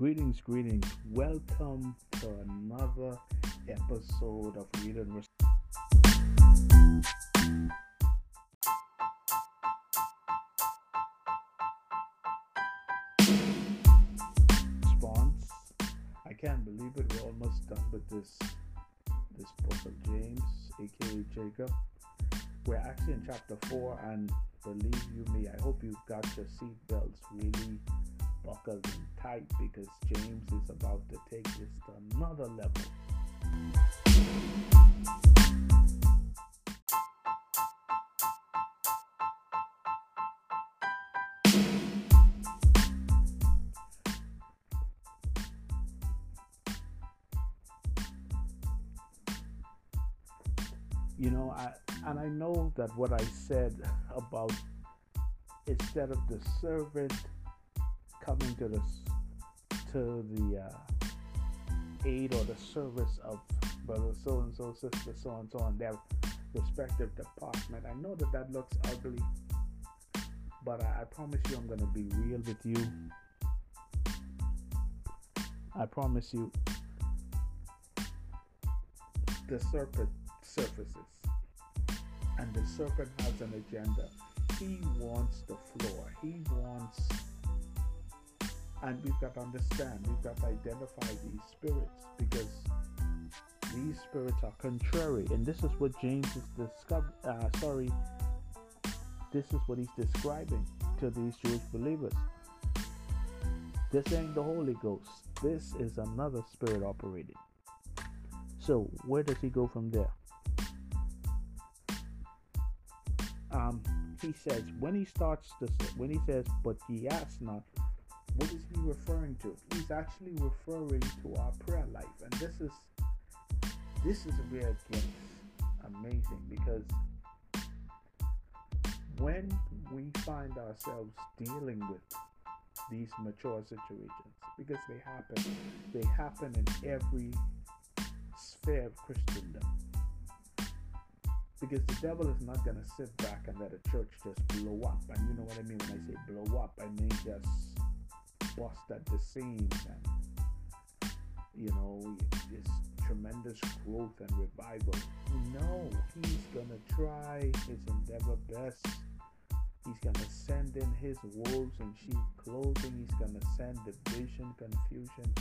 Greetings. Welcome to another episode of Read and Respond. I can't believe it. We're almost done with this book of James, aka Jacob. We're actually in chapter 4, and believe you me, I hope you've got your seatbelts really buckled and tight, because James is about to take this to another level. You know, I know that what I said about instead of the servant coming to the aid or the service of brother so-and-so, sister so-and-so, and their respective department. I know that looks ugly, but I promise you I'm going to be real with you. I promise you the serpent surfaces, and the serpent has an agenda. He wants the floor. And we've got to understand, we've got to identify these spirits, because these spirits are contrary. And this is what James is this is what he's describing to these Jewish believers. This ain't the Holy Ghost. This is another spirit operating. So where does he go from there? He says, when he says, "But ye ask not," what is he referring to? He's actually referring to our prayer life. And this is where it gets amazing, because when we find ourselves dealing with these mature situations, because they happen in every sphere of Christendom. Because the devil is not going to sit back and let a church just blow up. And you know what I mean when I say blow up, I mean just bust at the seams, and you know, this tremendous growth and revival. No, he's gonna try his endeavor best. He's gonna send in his wolves in sheep clothing. He's gonna send division, confusion,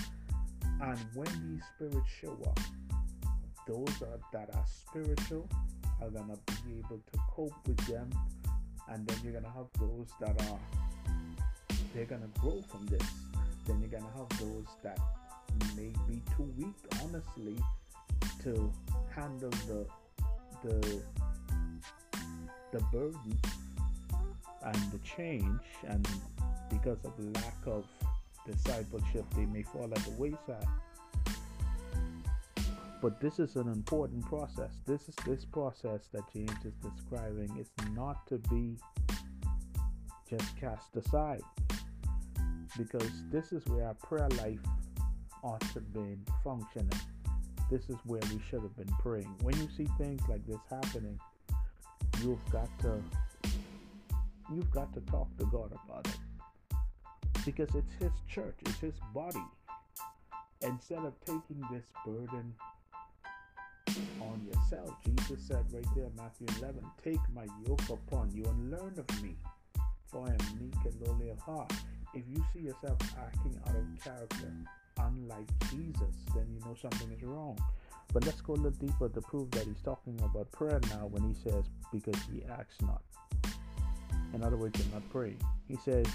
and when these spirits show up, those that are spiritual are gonna be able to cope with them, and then you're gonna have those that are. They're going to grow from this. Then you're going to have those that may be too weak, honestly, to handle the burden and the change. And because of lack of discipleship, they may fall at the wayside. But this is an important process. This process that James is describing is not to be just cast aside. Because this is where our prayer life ought to have been functioning. This is where we should have been praying. When you see things like this happening, you've got to talk to God about it. Because it's His church, it's His body. Instead of taking this burden on yourself, Jesus said right there, Matthew 11, "Take my yoke upon you and learn of me, for I am meek and lowly of heart." If you see yourself acting out of character, unlike Jesus, then you know something is wrong. But let's go a little deeper to prove that he's talking about prayer now when he says, "Because ye ask not." In other words, you're not praying. He says,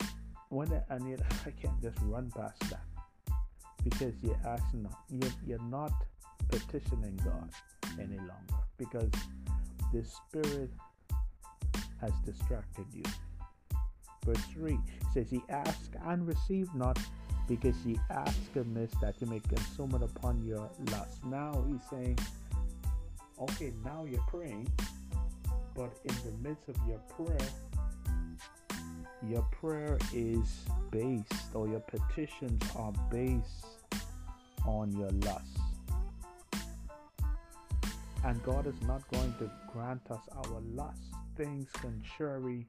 I can't just run past that. Because ye ask not. You're not petitioning God any longer, because the Spirit has distracted you. Verse 3 says, "Ye ask and receive not, because ye ask amiss, that ye may consume it upon your lust." Now he's saying, okay, now you're praying, but in the midst of your prayer is based, or your petitions are based on your lust. And God is not going to grant us our lust, things contrary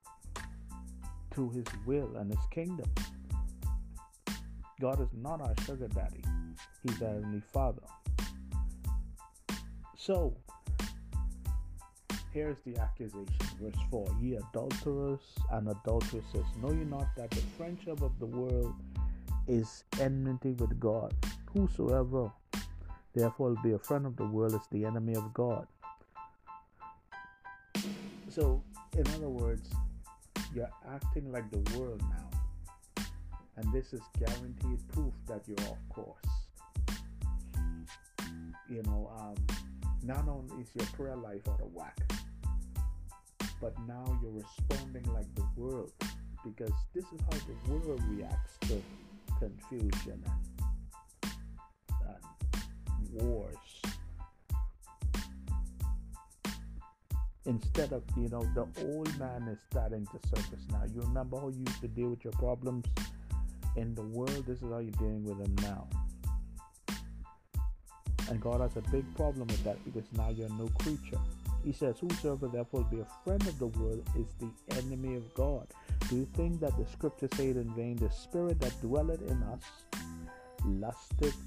to His will and His kingdom. God is not our sugar daddy. He's our only Father. So, here's the accusation. Verse 4. Ye adulterers and adulteresses, know ye not that the friendship of the world is enmity with God? Whosoever therefore will be a friend of the world is the enemy of God. So, in other words, you're acting like the world now. And this is guaranteed proof that you're off course. You know, not only is your prayer life out of whack, but now you're responding like the world, because this is how the world reacts to confusion and wars. Instead of, you know, the old man is starting to surface now. You remember how you used to deal with your problems in the world? This is how you're dealing with them now. And God has a big problem with that, because now you're no creature. He says, whosoever therefore will be a friend of the world is the enemy of God. Do you think that the scripture said in vain, the spirit that dwelleth in us lusteth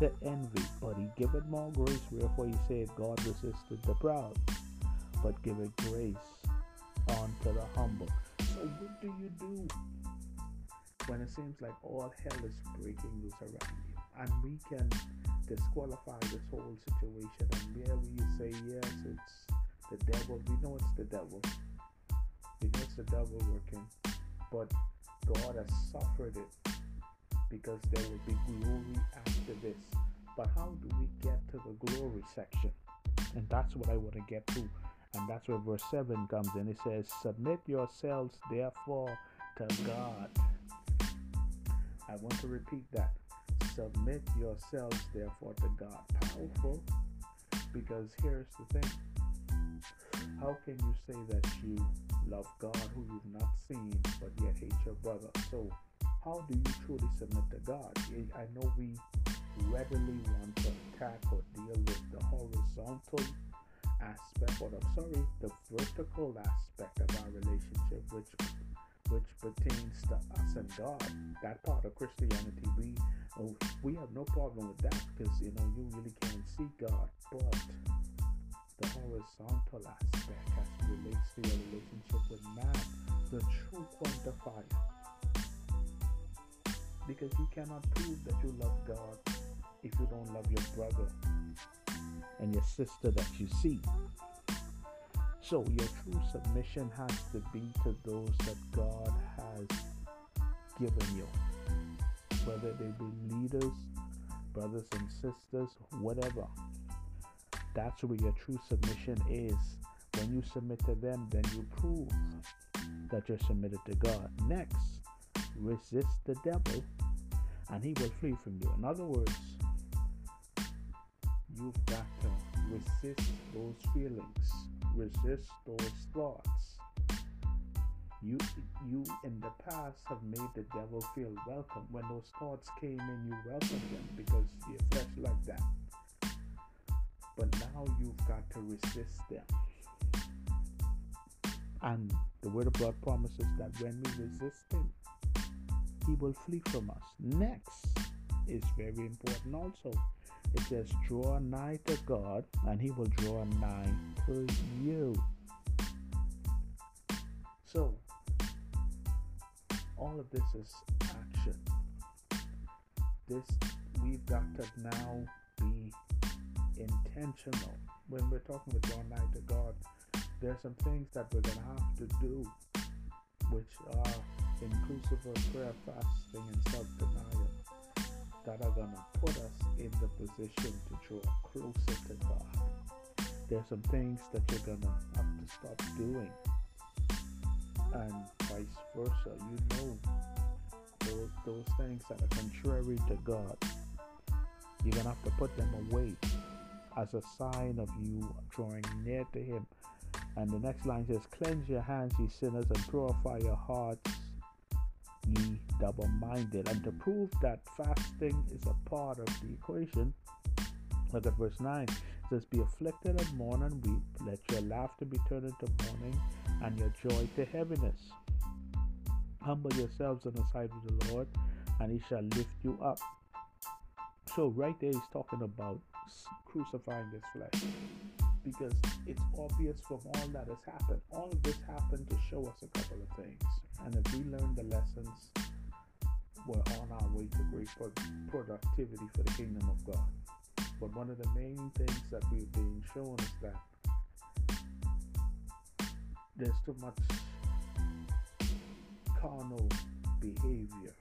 to envy, but he giveth more grace? Wherefore he said, God resisteth the proud, but giveth grace unto the humble. So what do you do when it seems like all hell is breaking loose around you? And we can disqualify this whole situation, and where we say, yes, it's the devil. We know it's the devil. We know it's the devil working, but God has suffered it because there will be glory after this. But how do we get to the glory section? And that's what I want to get to. And that's where verse 7 comes in. It says, submit yourselves therefore to God. I want to repeat that. Submit yourselves therefore to God. Powerful, because here's the thing. How can you say that you love God, who you've not seen, but yet hate your brother? So how do you truly submit to God? I know we readily want to attack or deal with the horizontal aspect, or the vertical aspect of our relationship, which pertains to us and God. That part of Christianity, we have no problem with that, because you know you really can't see God. But the horizontal aspect, as it relates to your relationship with man, the true quantifier, because you cannot prove that you love God if you don't love your brother and your sister that you see. So your true submission has to be to those that God has given you, whether they be leaders, brothers and sisters, whatever. That's where your true submission is. When you submit to them, then you prove that you're submitted to God. Next, resist the devil and he will flee from you. In other words, you've got to resist those feelings. Resist those thoughts. You in the past have made the devil feel welcome. When those thoughts came in, you welcomed them because you're fresh like that. But now you've got to resist them. And the word of God promises that when we resist him, he will flee from us. Next is very important also. It says, draw nigh to God, and he will draw nigh to you. So, all of this is action. We've got to now be intentional. When we're talking with draw nigh to God, there's some things that we're going to have to do, which are inclusive of prayer, fasting, and self-denial, that are going to put us in the position to draw closer to God. There's some things that you're going to have to stop doing, and vice versa. You know those things that are contrary to God, you're going to have to put them away as a sign of you drawing near to him. And the next line says, cleanse your hands, ye sinners, and purify your hearts, ye double-minded. And to prove that fasting is a part of the equation, look at verse 9. It says, be afflicted and mourn and weep. Let your laughter be turned into mourning, and your joy to heaviness. Humble yourselves in the sight of the Lord, and he shall lift you up. So right there he's talking about crucifying this flesh, because it's obvious from all that has happened. All of this happened to show us a couple of things, and if we learn the lessons, we're on our way to great productivity for the kingdom of God. But one of the main things that we've been shown is that there's too much carnal behavior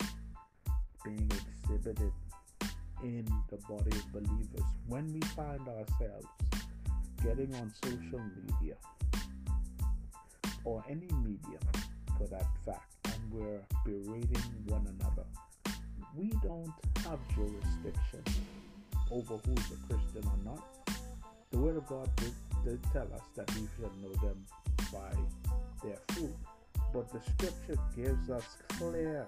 being exhibited in the body of believers. When we find ourselves getting on social media or any medium for that fact, and we're berating one another, we don't have jurisdiction over who's a Christian or not. The Word of God did tell us that we shall know them by their fruit. But the Scripture gives us clear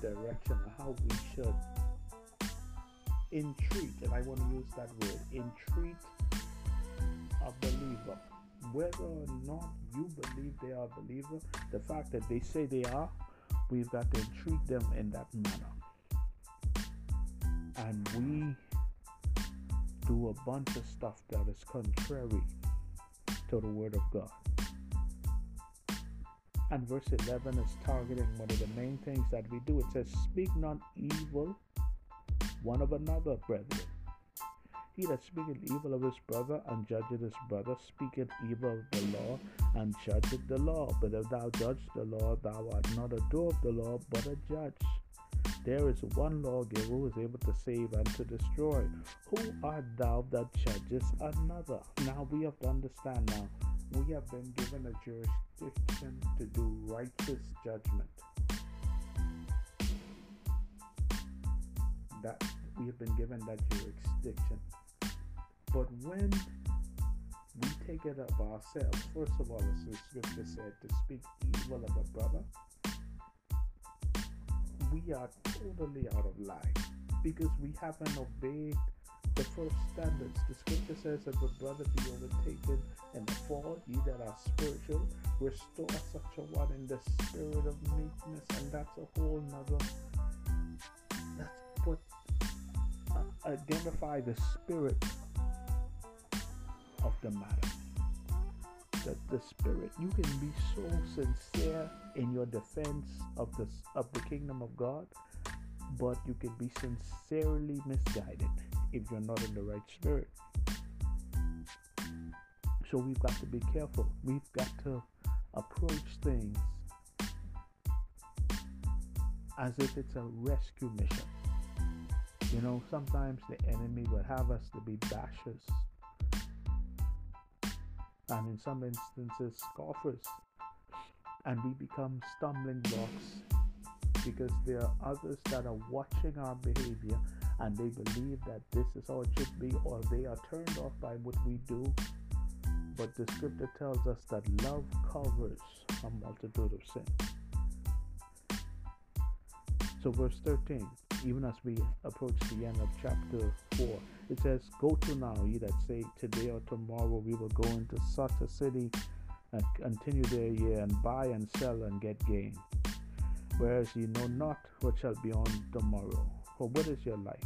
direction on how we should entreat, and I want to use that word, entreat a believer. Whether or not you believe they are a believer, the fact that they say they are, we've got to entreat them in that manner. And we do a bunch of stuff that is contrary to the Word of God. And verse 11 is targeting one of the main things that we do. It says, speak not evil one of another, brethren. He that speaketh evil of his brother and judgeth his brother speaketh evil of the law and judgeth the law. But if thou judge the law, thou art not a doer of the law, but a judge. There is one lawgiver who is able to save and to destroy. Who art thou that judgest another? Now we have to understand now. We have been given a jurisdiction to do righteous judgment. That we have been given that jurisdiction. But when we take it up ourselves, first of all, as the Scripture said, to speak evil of a brother, we are totally out of line, because we haven't obeyed the first standards. The Scripture says, if a brother be overtaken in the fall, ye that are spiritual, restore such a one in the spirit of meekness. And that's a whole nother. That's what identify the spirit of the matter. The spirit. You can be so sincere in your defense of the kingdom of God, but you can be sincerely misguided if you're not in the right spirit. So we've got to be careful. We've got to approach things as if it's a rescue mission. You know, sometimes the enemy will have us to be bashers, and in some instances scoffers, and we become stumbling blocks, because there are others that are watching our behavior and they believe that this is how it should be, or they are turned off by what we do. But the Scripture tells us that love covers a multitude of sins. So verse 13, even as we approach the end of chapter 4, it says, go to now, ye that say, today or tomorrow we will go into such a city and continue there a year, and buy and sell and get gain. Whereas ye know not what shall be on tomorrow. For what is your life?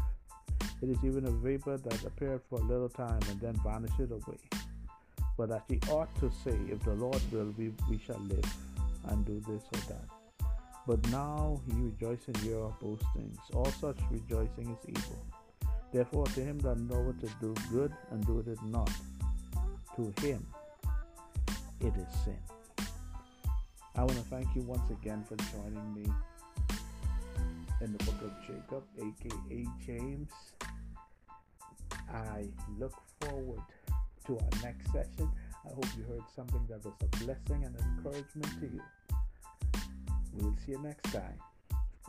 It is even a vapor that appeareth for a little time and then vanisheth away. But that ye ought to say, if the Lord will, we shall live and do this or that. But now ye rejoice in your boastings. All such rejoicing is evil. Therefore to him that knoweth to do good and doeth it not, to him it is sin. I want to thank you once again for joining me in the book of Jacob, aka James. I look forward to our next session. I hope you heard something that was a blessing and encouragement to you. We'll see you next time.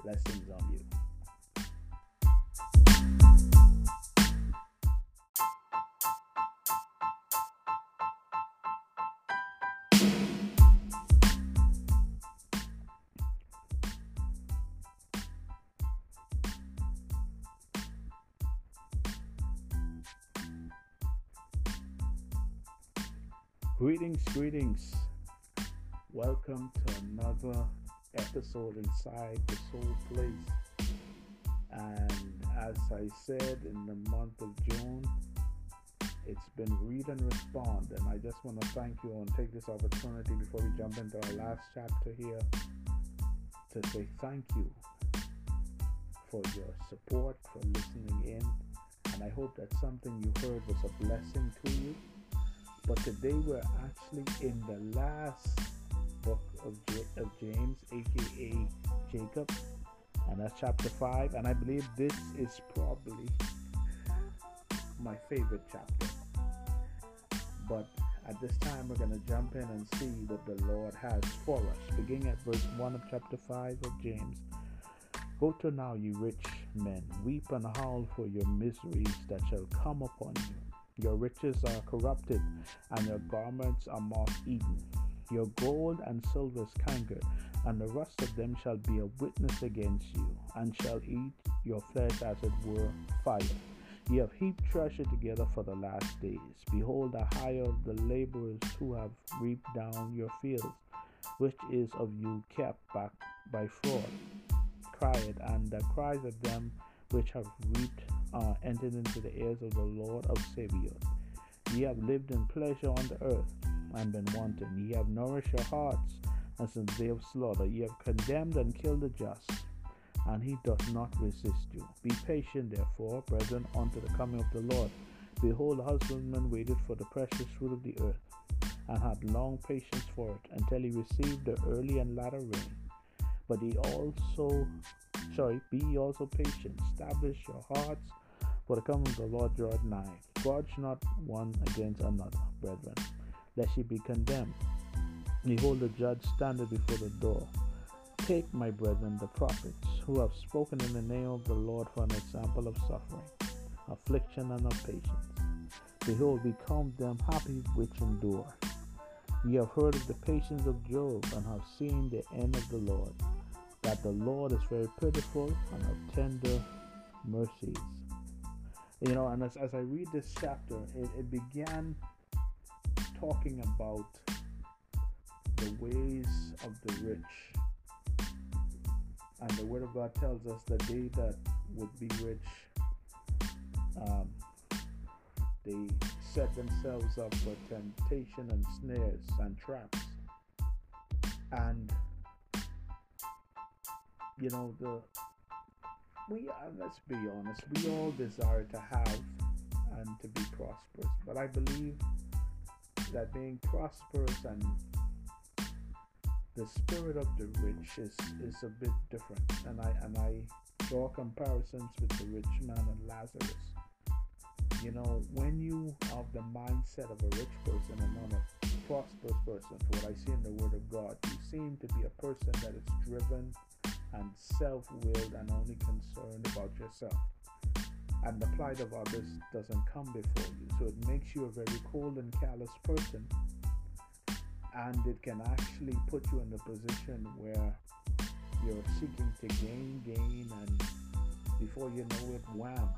Blessings on you. Greetings, welcome to another episode inside the Soul Place. And as I said, in the month of June, it's been Read and Respond, and I just want to thank you and take this opportunity before we jump into our last chapter here to say thank you for your support, for listening in, and I hope that something you heard was a blessing to you. But today we're actually in the last book of James, aka Jacob, and that's chapter 5, and I believe this is probably my favorite chapter. But at this time we're going to jump in and see what the Lord has for us, beginning at verse 1 of chapter 5 of James. Go to now, you rich men, weep and howl for your miseries that shall come upon you. Your riches are corrupted, and your garments are moth-eaten. Your gold and silver is cankered, and the rust of them shall be a witness against you, and shall eat your flesh as it were fire. Ye have heaped treasure together for the last days. Behold, I hire of the laborers who have reaped down your fields, which is of you kept back by fraud. Cried, and the cries of them which have reaped are entered into the ears of the Lord of Sabaoth. Ye have lived in pleasure on the earth, and been wanton. Ye have nourished your hearts, and since they have slaughtered, ye have condemned and killed the just, and he doth not resist you. Be patient, therefore, brethren, unto the coming of the Lord. Behold, the husbandman waited for the precious fruit of the earth, and had long patience for it, until he received the early and latter rain. But be ye also patient. Establish your hearts, for the coming of the Lord draweth nigh. Grudge not one against another, brethren, lest ye be condemned. Behold, the judge standeth before the door. Take, my brethren, the prophets who have spoken in the name of the Lord for an example of suffering, affliction, and of patience. Behold, we count them happy which endure. Ye have heard of the patience of Job, and have seen the end of the Lord, that the Lord is very pitiful and of tender mercies. You know, and as I read this chapter, it began talking about the ways of the rich. And the Word of God tells us that they that would be rich, they set themselves up for temptation and snares and traps. And, you know, let's be honest, we all desire to have and to be prosperous. But I believe that being prosperous and the spirit of the rich is a bit different, and I draw comparisons with the rich man and Lazarus. You know, when you have the mindset of a rich person and not a prosperous person, for what I see in the Word of God, you seem to be a person that is driven and self-willed and only concerned about yourself. And the plight of others doesn't come before you, so it makes you a very cold and callous person. And it can actually put you in a position where you're seeking to gain, and before you know it, wham,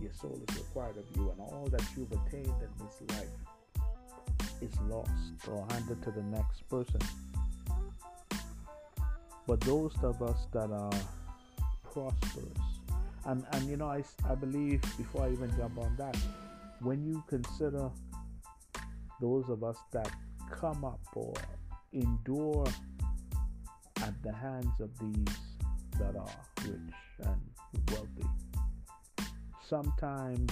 your soul is required of you, and all that you've attained in this life is lost or handed to the next person. But those of us that are prosperous, and you know, I believe, before I even jump on that, when you consider those of us that come up or endure at the hands of these that are rich and wealthy, sometimes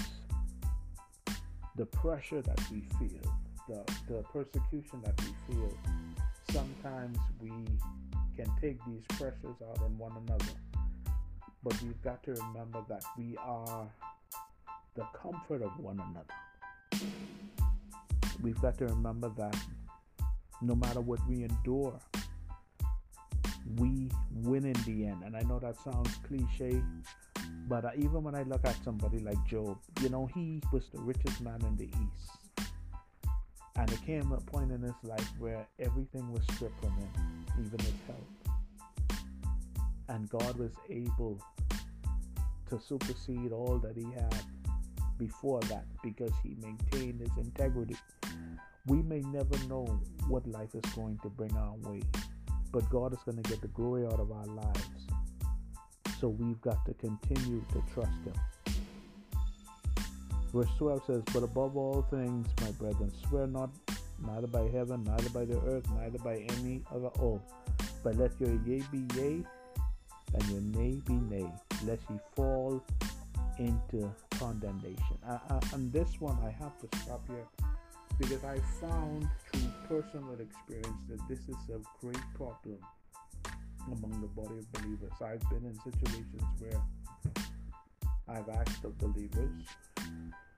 the pressure that we feel, the persecution that we feel, sometimes we can take these pressures out on one another. But we've got to remember that we are the comfort of one another. We've got to remember that no matter what we endure, we win in the end. And I know that sounds cliche, but even when I look at somebody like Job, you know, he was the richest man in the East. And it came a point in his life where everything was stripped from him, even his health. And God was able to supersede all that he had before that, because he maintained his integrity. We may never know what life is going to bring our way, But God is going to get the glory out of our lives. So we've got to continue to trust Him. Verse 12 says, but above all things, my brethren, swear not, neither by heaven, neither by the earth, neither by any other oath. But let your yea be yea, and your nay be nay, lest ye fall into condemnation. On this one, I have to stop here, because I found through personal experience that this is a great problem among the body of believers. I've been in situations where I've asked of believers,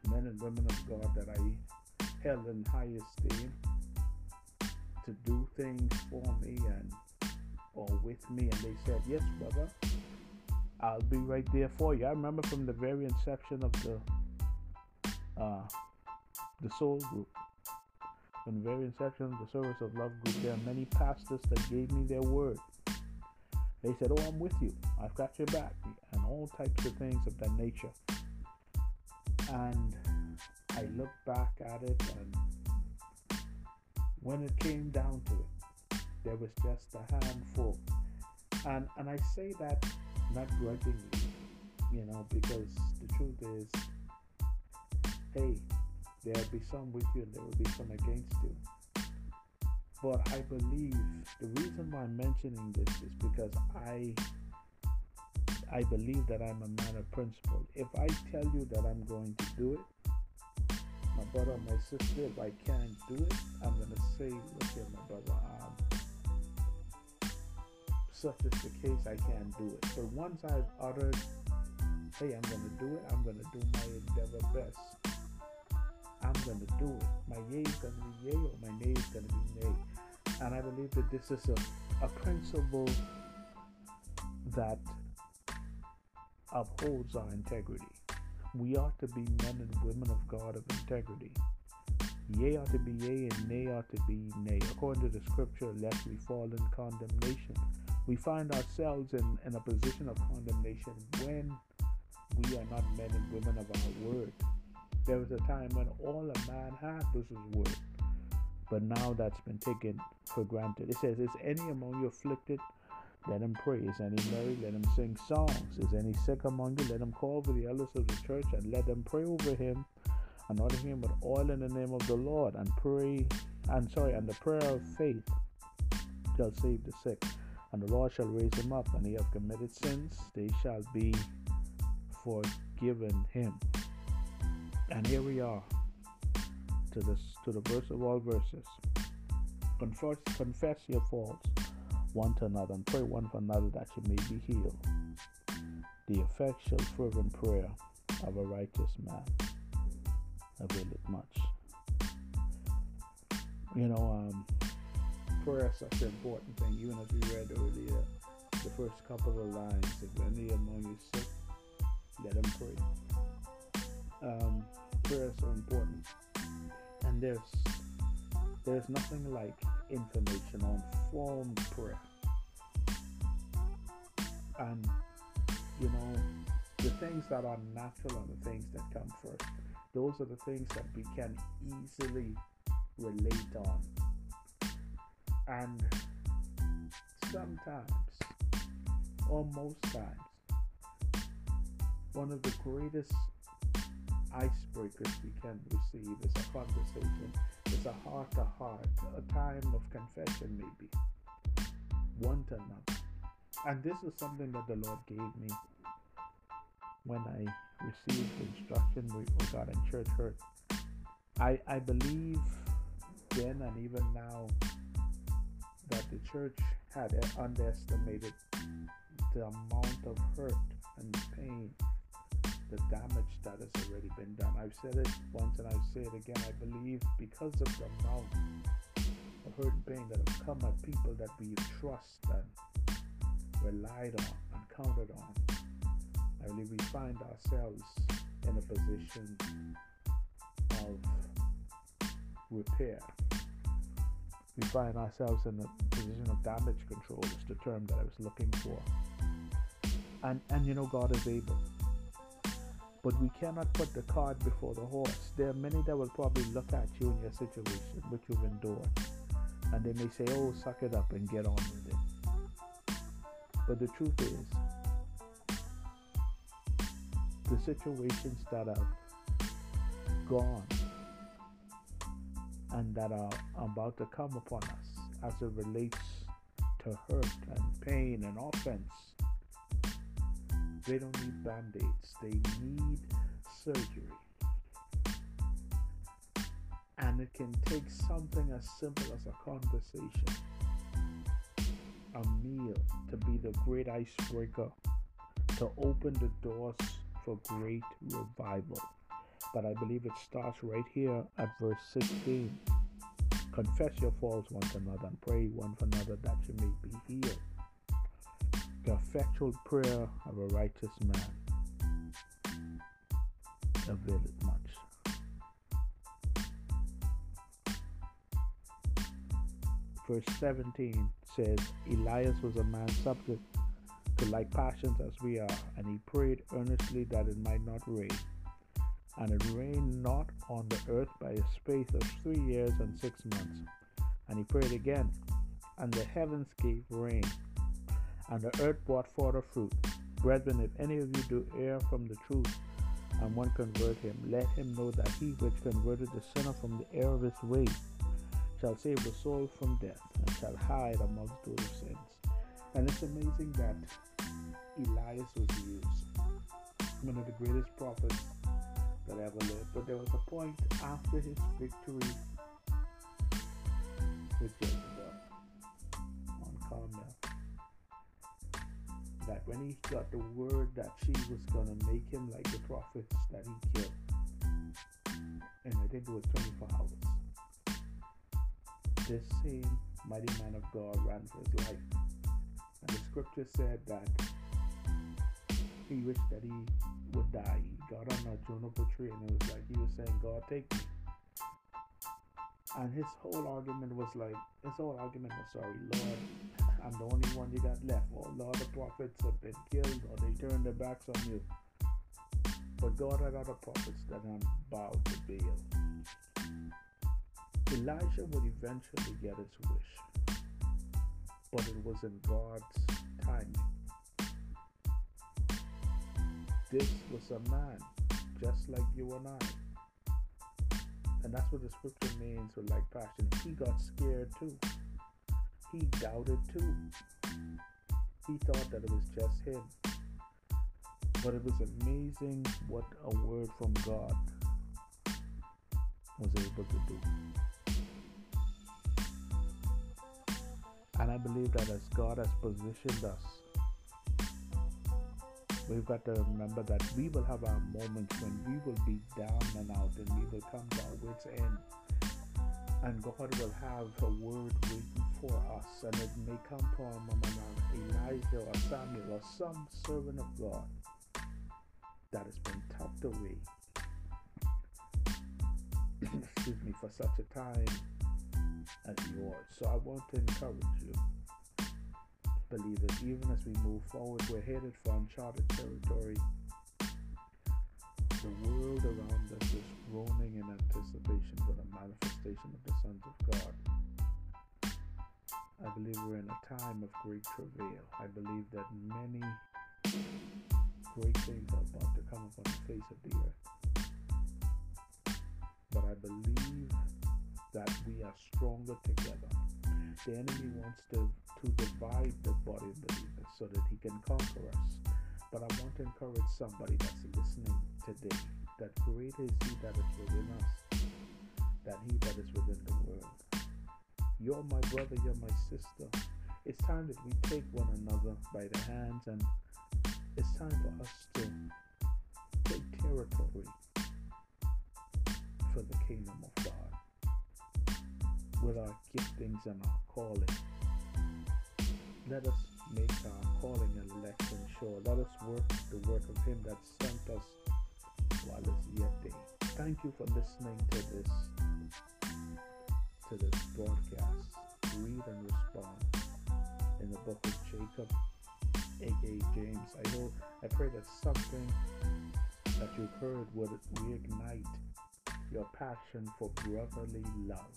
men and women of God that I held in high esteem, to do things for me and or with me, and they said, yes, brother, I'll be right there for you. I remember from the very inception of the soul group, from the very inception of the Service of Love group, there are many pastors that gave me their word. They said, oh, I'm with you, I've got your back, and all types of things of that nature. And I looked back at it, and when it came down to it, there was just a handful. And I say that not grudgingly, because the truth is, hey, there'll be some with you and there will be some against you. But I believe the reason why I'm mentioning this is because I believe that I'm a man of principle. If I tell you that I'm going to do it, my brother or my sister, if I can't do it, I'm going to say, look here, my brother, such is the case, I can't do it. But once I've uttered, hey, I'm going to do it, I'm going to do my endeavor best, I'm going to do it. My yea is going to be yea or my nay is going to be nay. And I believe that this is a principle that upholds our integrity. We ought to be men and women of God of integrity. Yea ought to be yea and nay ought to be nay. According to the scripture, lest we fall in condemnation. We find ourselves in a position of condemnation when we are not men and women of our word. There was a time when all a man had was his word, but now that's been taken for granted. It says, is any among you afflicted? Let him pray. Is any merry? Let him sing songs. Is any sick among you? Let him call for the elders of the church, and let them pray over him, anointing him with oil in the name of the Lord, and the prayer of faith shall save the sick, and the Lord shall raise him up, and he have committed sins, they shall be forgiven him. And here we are, to the verse of all verses. Confess your faults one to another, and pray one for another that you may be healed. The effectual fervent prayer of a righteous man availeth much. Prayer is such an important thing. Even as we read earlier, the first couple of lines, if any among you sick, let him pray. Prayer is so important, and there's nothing like information on formed prayer. And the things that are natural are the things that come first. Those are the things that we can easily relate on. And sometimes, or most times, one of the greatest icebreakers we can receive is a conversation. It's a heart-to-heart, a time of confession, maybe one to another. And this is something that the Lord gave me when I received instruction regarding church hurt. I believe then and even now that the church had underestimated the amount of hurt and pain, the damage that has already been done. I've said it once and I've said it again. I believe because of the amount of hurt and pain that have come at people that we trust and relied on and counted on, I believe we find ourselves in a position of repair. We find ourselves in a position of damage control, is the term that I was looking for. And God is able. But we cannot put the cart before the horse. There are many that will probably look at you in your situation, which you've endured, And they may say, oh, suck it up and get on with it. But the truth is, the situations that have gone and that are about to come upon us as it relates to hurt and pain and offense, they don't need band-aids, they need surgery. And it can take something as simple as a conversation, a meal, to be the great icebreaker, to open the doors for great revival. But I believe it starts right here at verse 16. Confess your faults one to another and pray one for another that you may be healed. The effectual prayer of a righteous man availeth much. Verse 17 says, Elias was a man subject to like passions as we are, and he prayed earnestly that it might not rain. And it rained not on the earth by a space of 3 years and 6 months. And he prayed again, and the heavens gave rain, and the earth brought forth a fruit. Brethren, if any of you do err from the truth, and one convert him, let him know that he which converted the sinner from the error of his way shall save the soul from death, and shall hide a multitude of sins. And it's amazing that Elias was used, one of the greatest prophets that ever lived. But there was a point after his victory with Joseph on Carmel, that when he got the word that she was going to make him like the prophets that he killed, and I think it was 24 hours, this same mighty man of God ran for his life. And the scripture said that he wished that he would die. He got on a juniper tree, and it was like he was saying, God, take me. And his whole argument was sorry, Lord, I'm the only one you got left. Oh Lord, the prophets have been killed or they turned their backs on you. But God had other prophets that had bowed to Baal. Elijah would eventually get his wish, but it was in God's timing. This was a man just like you and I. And that's what the scripture means with like passion. He got scared too. He doubted too. He thought that it was just him. But it was amazing what a word from God was able to do. And I believe that as God has positioned us, we've got to remember that we will have our moments when we will be down and out and we will come to our wits' end. And God will have a word waiting for us. And it may come from Elijah or Samuel or some servant of God that has been tucked away, excuse me, for such a time as yours. So I want to encourage you, believers, even as we move forward, we're headed for uncharted territory. The world around us is groaning in anticipation for the manifestation of the sons of God. I believe we're in a time of great travail. I believe that many great things are about to come upon the face of the earth. But I believe that we are stronger together. The enemy wants to divide the body of believers so that he can conquer us. But I want to encourage somebody that's listening today that greater is he that is within us than he that is within the world. You're my brother, you're my sister. It's time that we take one another by the hands, and it's time for us to take territory for the kingdom of God with our giftings and our calling. Let us make our calling and election sure. Let us work the work of him that sent us while it's yet day. Thank you for listening to this broadcast, Read and Respond, in the book of Jacob, aka James. I pray that something that you've heard would reignite your passion for brotherly love.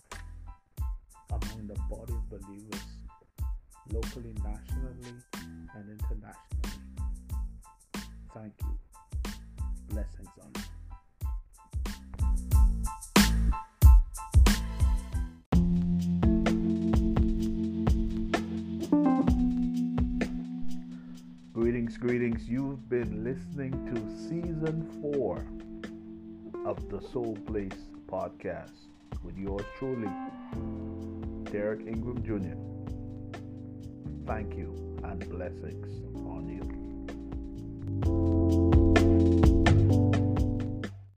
among the body of believers, locally, nationally, and internationally. Thank you. Blessings on you. Greetings. You've been listening to Season 4 of the Soul Place podcast with yours truly, Derek Ingram, Jr. Thank you and blessings on you.